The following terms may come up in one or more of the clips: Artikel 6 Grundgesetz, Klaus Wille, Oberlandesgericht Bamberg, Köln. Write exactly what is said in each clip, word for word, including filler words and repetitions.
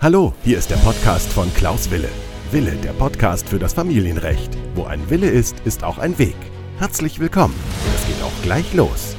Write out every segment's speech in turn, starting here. Hallo, hier ist der Podcast von Klaus Wille. Wille, der Podcast für das Familienrecht. Wo ein Wille ist, ist auch ein Weg. Herzlich willkommen. Es geht auch gleich los.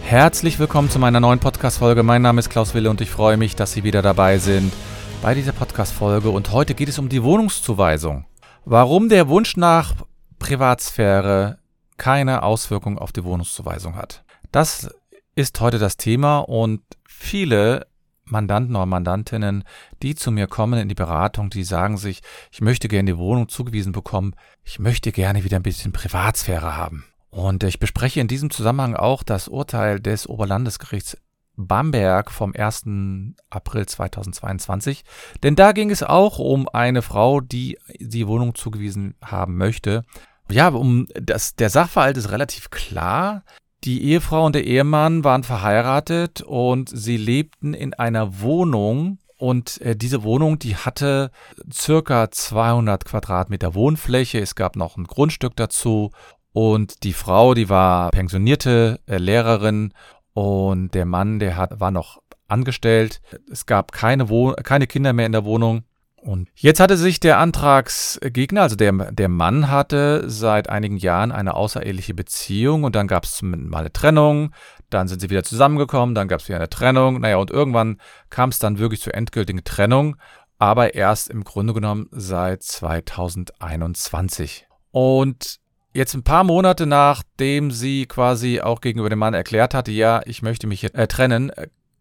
Herzlich willkommen zu meiner neuen Podcast-Folge. Mein Name ist Klaus Wille und ich freue mich, dass Sie wieder dabei sind bei dieser Podcast-Folge. Und heute geht es um die Wohnungszuweisung. Warum der Wunsch nach Privatsphäre keine Auswirkung auf die Wohnungszuweisung hat. Das ist heute das Thema und viele Mandanten oder Mandantinnen, die zu mir kommen in die Beratung, die sagen sich, ich möchte gerne die Wohnung zugewiesen bekommen, ich möchte gerne wieder ein bisschen Privatsphäre haben. Und ich bespreche in diesem Zusammenhang auch das Urteil des Oberlandesgerichts Bamberg vom ersten April zweitausendzweiundzwanzig, denn da ging es auch um eine Frau, die die Wohnung zugewiesen haben möchte. Ja, um das, der Sachverhalt ist relativ klar. Die Ehefrau und der Ehemann waren verheiratet und sie lebten in einer Wohnung und äh, diese Wohnung, die hatte circa zweihundert Quadratmeter Wohnfläche. Es gab noch ein Grundstück dazu und die Frau, die war pensionierte äh, Lehrerin und der Mann, der hat, war noch angestellt. Es gab keine, Wohn- keine Kinder mehr in der Wohnung. Und jetzt hatte sich der Antragsgegner, also der, der Mann hatte seit einigen Jahren eine außereheliche Beziehung und dann gab es mal eine Trennung, dann sind sie wieder zusammengekommen, dann gab es wieder eine Trennung, naja und irgendwann kam es dann wirklich zur endgültigen Trennung, aber erst im Grunde genommen seit zweitausendeinundzwanzig. Und jetzt ein paar Monate nachdem sie quasi auch gegenüber dem Mann erklärt hatte, ja ich möchte mich jetzt äh, trennen,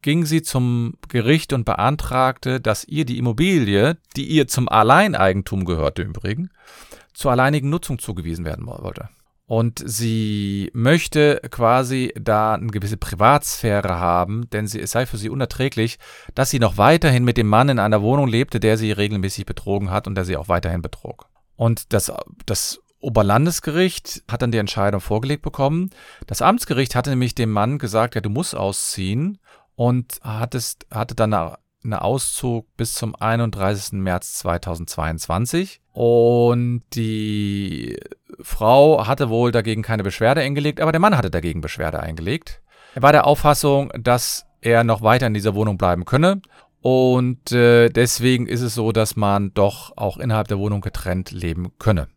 ging sie zum Gericht und beantragte, dass ihr die Immobilie, die ihr zum Alleineigentum gehörte im Übrigen, zur alleinigen Nutzung zugewiesen werden wollte. Und sie möchte quasi da eine gewisse Privatsphäre haben, denn sie, es sei für sie unerträglich, dass sie noch weiterhin mit dem Mann in einer Wohnung lebte, der sie regelmäßig betrogen hat und der sie auch weiterhin betrog. Und das, das Oberlandesgericht hat dann die Entscheidung vorgelegt bekommen. Das Amtsgericht hatte nämlich dem Mann gesagt, ja, du musst ausziehen. Und hattest, hatte dann einen Auszug bis zum einunddreißigsten März zweitausendzweiundzwanzig. Und die Frau hatte wohl dagegen keine Beschwerde eingelegt, aber der Mann hatte dagegen Beschwerde eingelegt. Er war der Auffassung, dass er noch weiter in dieser Wohnung bleiben könne. Und äh, deswegen ist es so, dass man doch auch innerhalb der Wohnung getrennt leben könne.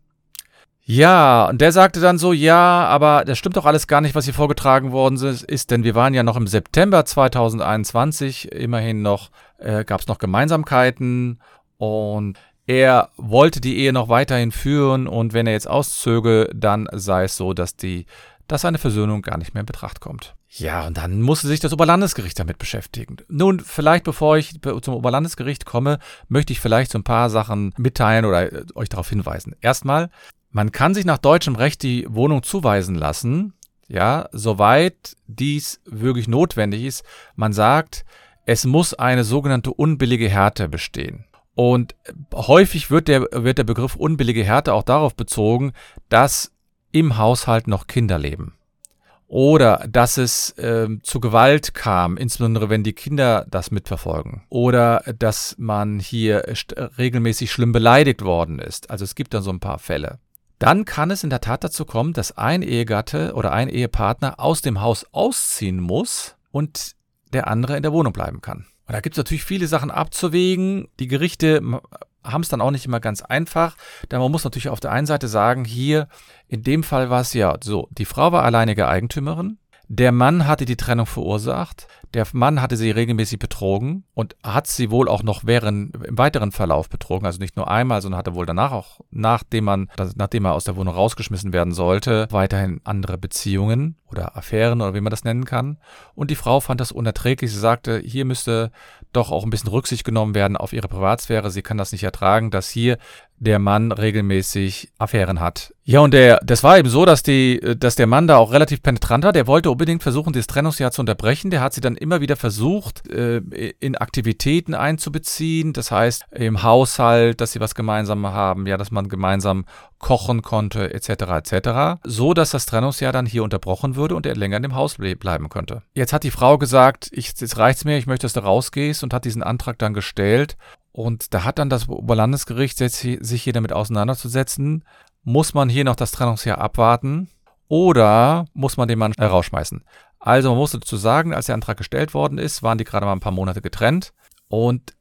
Ja, und der sagte dann so, ja, aber das stimmt doch alles gar nicht, was hier vorgetragen worden ist, denn wir waren ja noch im September zweitausendeinundzwanzig, immerhin noch, äh, gab es noch Gemeinsamkeiten und er wollte die Ehe noch weiterhin führen und wenn er jetzt auszöge, dann sei es so, dass die, dass eine Versöhnung gar nicht mehr in Betracht kommt. Ja, und dann musste sich das Oberlandesgericht damit beschäftigen. Nun, vielleicht bevor ich zum Oberlandesgericht komme, möchte ich vielleicht so ein paar Sachen mitteilen oder euch darauf hinweisen. Erstmal, man kann sich nach deutschem Recht die Wohnung zuweisen lassen, ja, soweit dies wirklich notwendig ist. Man sagt, es muss eine sogenannte unbillige Härte bestehen. Und häufig wird der, wird der Begriff unbillige Härte auch darauf bezogen, dass im Haushalt noch Kinder leben. Oder dass es äh, zu Gewalt kam, insbesondere wenn die Kinder das mitverfolgen. Oder dass man hier st- regelmäßig schlimm beleidigt worden ist. Also es gibt dann so ein paar Fälle. Dann kann es in der Tat dazu kommen, dass ein Ehegatte oder ein Ehepartner aus dem Haus ausziehen muss und der andere in der Wohnung bleiben kann. Und da gibt es natürlich viele Sachen abzuwägen. Die Gerichte haben es dann auch nicht immer ganz einfach, denn man muss natürlich auf der einen Seite sagen, hier in dem Fall war es ja so, die Frau war alleinige Eigentümerin, der Mann hatte die Trennung verursacht, der Mann hatte sie regelmäßig betrogen und hat sie wohl auch noch während, im weiteren Verlauf betrogen, also nicht nur einmal, sondern hatte wohl danach auch, nachdem man, nachdem er aus der Wohnung rausgeschmissen werden sollte, weiterhin andere Beziehungen oder Affären oder wie man das nennen kann. Und die Frau fand das unerträglich, sie sagte, hier müsste doch auch ein bisschen Rücksicht genommen werden auf ihre Privatsphäre, sie kann das nicht ertragen, dass hier der Mann regelmäßig Affären hat. Ja, und der, das war eben so, dass die, dass der Mann da auch relativ penetrant war. Der wollte unbedingt versuchen, das Trennungsjahr zu unterbrechen. Der hat sie dann immer wieder versucht, in Aktivitäten einzubeziehen. Das heißt, im Haushalt, dass sie was gemeinsam haben, ja, dass man gemeinsam kochen konnte, et cetera, et cetera. So, dass das Trennungsjahr dann hier unterbrochen würde und er länger in dem Haus bleiben könnte. Jetzt hat die Frau gesagt, ich, jetzt reicht's mir, ich möchte, dass du rausgehst und hat diesen Antrag dann gestellt. Und da hat dann das Oberlandesgericht, sich hier damit auseinanderzusetzen, muss man hier noch das Trennungsjahr abwarten oder muss man den Mann rausschmeißen? Also man muss dazu sagen, als der Antrag gestellt worden ist, waren die gerade mal ein paar Monate getrennt und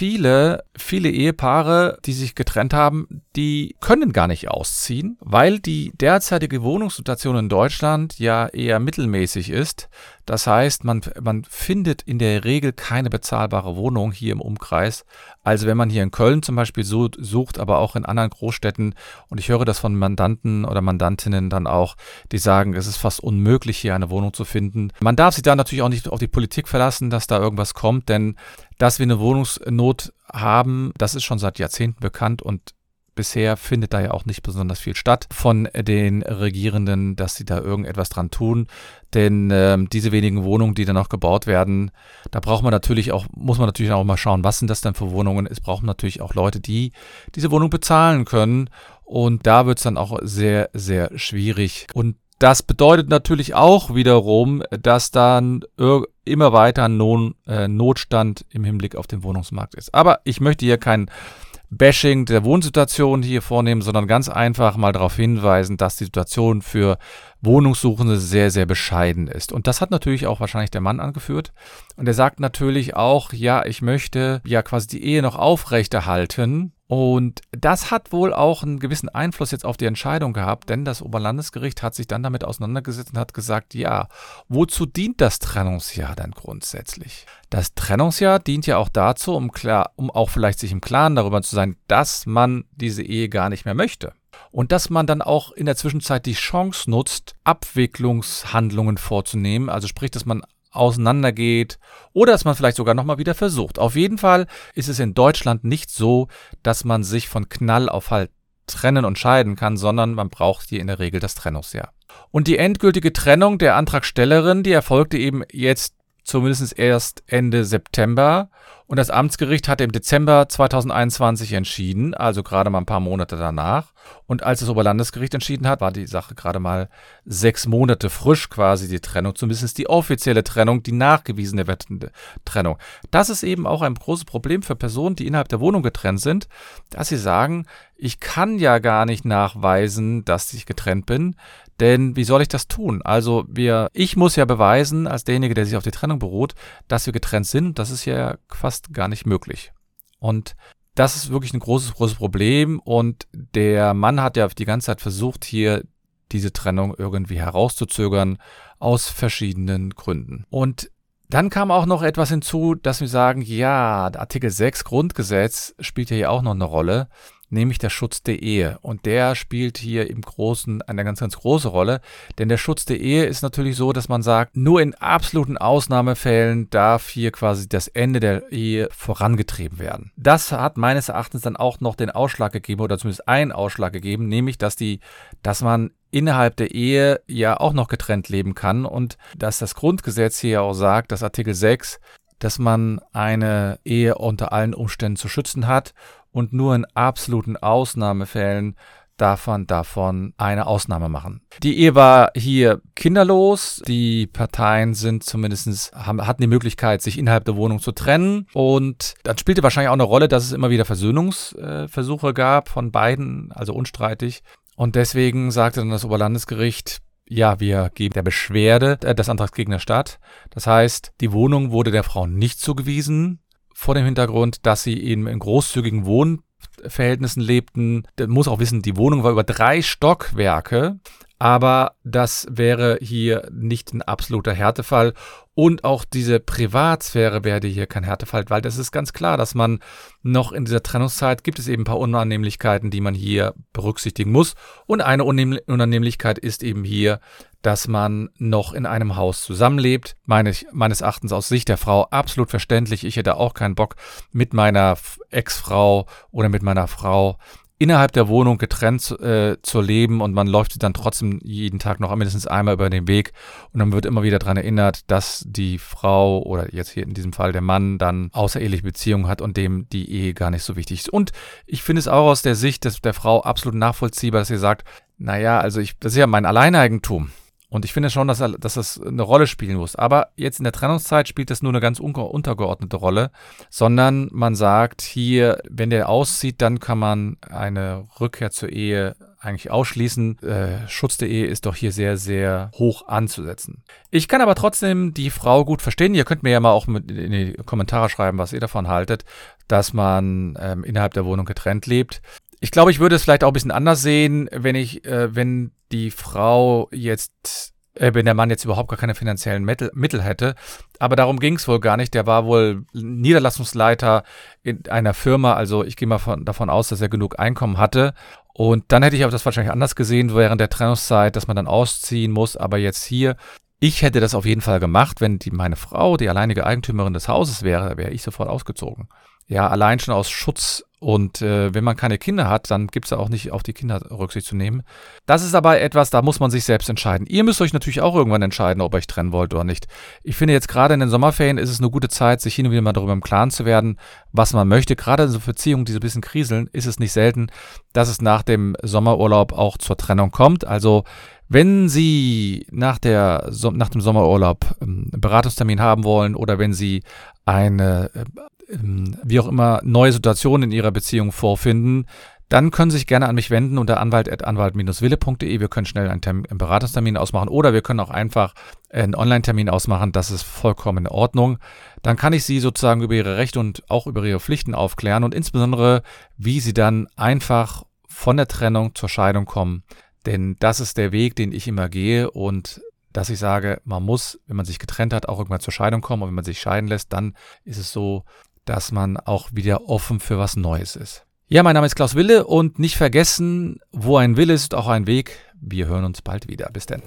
viele, viele Ehepaare, die sich getrennt haben, die können gar nicht ausziehen, weil die derzeitige Wohnungssituation in Deutschland ja eher mittelmäßig ist. Das heißt, man, man findet in der Regel keine bezahlbare Wohnung hier im Umkreis. Also wenn man hier in Köln zum Beispiel so sucht, aber auch in anderen Großstädten, und ich höre das von Mandanten oder Mandantinnen dann auch, die sagen, es ist fast unmöglich, hier eine Wohnung zu finden. Man darf sich da natürlich auch nicht auf die Politik verlassen, dass da irgendwas kommt, denn dass wir eine Wohnungsnot haben, das ist schon seit Jahrzehnten bekannt und bisher findet da ja auch nicht besonders viel statt von den Regierenden, dass sie da irgendetwas dran tun. Denn äh, diese wenigen Wohnungen, die dann auch gebaut werden, da braucht man natürlich auch, muss man natürlich auch mal schauen, was sind das denn für Wohnungen? Es brauchen natürlich auch Leute, die diese Wohnung bezahlen können. Und da wird es dann auch sehr, sehr schwierig. Und das bedeutet natürlich auch wiederum, dass dann immer weiter ein Notstand im Hinblick auf den Wohnungsmarkt ist. Aber ich möchte hier kein Bashing der Wohnsituation hier vornehmen, sondern ganz einfach mal darauf hinweisen, dass die Situation für Wohnungssuchende sehr, sehr bescheiden ist. Und das hat natürlich auch wahrscheinlich der Mann angeführt. Und er sagt natürlich auch, ja, ich möchte ja quasi die Ehe noch aufrechterhalten. Und das hat wohl auch einen gewissen Einfluss jetzt auf die Entscheidung gehabt, denn das Oberlandesgericht hat sich dann damit auseinandergesetzt und hat gesagt, ja, wozu dient das Trennungsjahr dann grundsätzlich? Das Trennungsjahr dient ja auch dazu, um, klar, um auch vielleicht sich im Klaren darüber zu sein, dass man diese Ehe gar nicht mehr möchte. Und dass man dann auch in der Zwischenzeit die Chance nutzt, Abwicklungshandlungen vorzunehmen, also sprich, dass man auseinandergeht oder dass man vielleicht sogar nochmal wieder versucht. Auf jeden Fall ist es in Deutschland nicht so, dass man sich von Knall auf Halt trennen und scheiden kann, sondern man braucht hier in der Regel das Trennungsjahr. Und die endgültige Trennung der Antragstellerin, die erfolgte eben jetzt zumindest erst Ende September und das Amtsgericht hatte im Dezember zweitausendeinundzwanzig entschieden, also gerade mal ein paar Monate danach. Und als das Oberlandesgericht entschieden hat, war die Sache gerade mal sechs Monate frisch quasi die Trennung, zumindest die offizielle Trennung, die nachgewiesene Trennung. Das ist eben auch ein großes Problem für Personen, die innerhalb der Wohnung getrennt sind, dass sie sagen, ich kann ja gar nicht nachweisen, dass ich getrennt bin, denn wie soll ich das tun? Also wir, ich muss ja beweisen, als derjenige, der sich auf die Trennung beruht, dass wir getrennt sind. Das ist ja fast gar nicht möglich. Und das ist wirklich ein großes, großes Problem. Und der Mann hat ja die ganze Zeit versucht, hier diese Trennung irgendwie herauszuzögern, aus verschiedenen Gründen. Und dann kam auch noch etwas hinzu, dass wir sagen, ja, Artikel sechs Grundgesetz spielt ja hier auch noch eine Rolle, nämlich der Schutz der Ehe. Und der spielt hier im Großen eine ganz, ganz große Rolle. Denn der Schutz der Ehe ist natürlich so, dass man sagt, nur in absoluten Ausnahmefällen darf hier quasi das Ende der Ehe vorangetrieben werden. Das hat meines Erachtens dann auch noch den Ausschlag gegeben, oder zumindest einen Ausschlag gegeben, nämlich, dass die, dass man innerhalb der Ehe ja auch noch getrennt leben kann und dass das Grundgesetz hier auch sagt, dass Artikel sechs, dass man eine Ehe unter allen Umständen zu schützen hat und nur in absoluten Ausnahmefällen darf man davon eine Ausnahme machen. Die Ehe war hier kinderlos, die Parteien sind zumindest, haben, hatten die Möglichkeit, sich innerhalb der Wohnung zu trennen und dann spielte wahrscheinlich auch eine Rolle, dass es immer wieder Versöhnungsversuche gab von beiden, also unstreitig. Und deswegen sagte dann das Oberlandesgericht, ja, wir geben der Beschwerde äh, des Antragsgegners statt. Das heißt, die Wohnung wurde der Frau nicht zugewiesen, vor dem Hintergrund, dass sie eben in großzügigen Wohnverhältnissen lebten. Man muss auch wissen, die Wohnung war über drei Stockwerke, aber das wäre hier nicht ein absoluter Härtefall. Und auch diese Privatsphäre wäre hier kein Härtefall, weil das ist ganz klar, dass man noch in dieser Trennungszeit gibt es eben ein paar Unannehmlichkeiten, die man hier berücksichtigen muss. Und eine Unannehmlichkeit ist eben hier, dass man noch in einem Haus zusammenlebt. Meines, meines Erachtens aus Sicht der Frau absolut verständlich. Ich hätte auch keinen Bock, mit meiner Ex-Frau oder mit meiner Frau innerhalb der Wohnung getrennt äh, zu leben und man läuft sie dann trotzdem jeden Tag noch mindestens einmal über den Weg und dann wird immer wieder daran erinnert, dass die Frau oder jetzt hier in diesem Fall der Mann dann außereheliche Beziehungen hat und dem die Ehe gar nicht so wichtig ist. Und ich finde es auch aus der Sicht des, der Frau absolut nachvollziehbar, dass sie sagt, naja, also ich, das ist ja mein Alleineigentum. Und ich finde schon, dass, dass das eine Rolle spielen muss. Aber jetzt in der Trennungszeit spielt das nur eine ganz untergeordnete Rolle, sondern man sagt hier, wenn der auszieht, dann kann man eine Rückkehr zur Ehe eigentlich ausschließen. Äh, schutz punkt de ist doch hier sehr, sehr hoch anzusetzen. Ich kann aber trotzdem die Frau gut verstehen. Ihr könnt mir ja mal auch mit in die Kommentare schreiben, was ihr davon haltet, dass man ähm, innerhalb der Wohnung getrennt lebt. Ich glaube, ich würde es vielleicht auch ein bisschen anders sehen, wenn ich, äh, wenn die Frau jetzt, äh, wenn der Mann jetzt überhaupt gar keine finanziellen Mittel, Mittel hätte. Aber darum ging es wohl gar nicht. Der war wohl Niederlassungsleiter in einer Firma. Also ich gehe mal von, davon aus, dass er genug Einkommen hatte. Und dann hätte ich auch das wahrscheinlich anders gesehen während der Trennungszeit, dass man dann ausziehen muss. Aber jetzt hier, ich hätte das auf jeden Fall gemacht, wenn die, meine Frau die alleinige Eigentümerin des Hauses wäre, wäre ich sofort ausgezogen. Ja, allein schon aus Schutz. Und äh, wenn man keine Kinder hat, dann gibt es ja auch nicht auf die Kinder Rücksicht zu nehmen. Das ist aber etwas, da muss man sich selbst entscheiden. Ihr müsst euch natürlich auch irgendwann entscheiden, ob ihr euch trennen wollt oder nicht. Ich finde jetzt gerade in den Sommerferien ist es eine gute Zeit, sich hin und wieder mal darüber im Klaren zu werden, was man möchte. Gerade in so Beziehungen, die so ein bisschen kriseln, ist es nicht selten, dass es nach dem Sommerurlaub auch zur Trennung kommt. Also wenn Sie nach, der, nach dem Sommerurlaub einen Beratungstermin haben wollen oder wenn Sie eine, wie auch immer, neue Situation in Ihrer Beziehung vorfinden, dann können Sie sich gerne an mich wenden unter anwalt at anwalt dash wille punkt de. Wir können schnell einen, Termin, einen Beratungstermin ausmachen oder wir können auch einfach einen Online-Termin ausmachen. Das ist vollkommen in Ordnung. Dann kann ich Sie sozusagen über Ihre Rechte und auch über Ihre Pflichten aufklären und insbesondere, wie Sie dann einfach von der Trennung zur Scheidung kommen. Denn das ist der Weg, den ich immer gehe und dass ich sage, man muss, wenn man sich getrennt hat, auch irgendwann zur Scheidung kommen. Und wenn man sich scheiden lässt, dann ist es so, dass man auch wieder offen für was Neues ist. Ja, mein Name ist Klaus Wille und nicht vergessen, wo ein Wille ist, auch ein Weg. Wir hören uns bald wieder. Bis dann.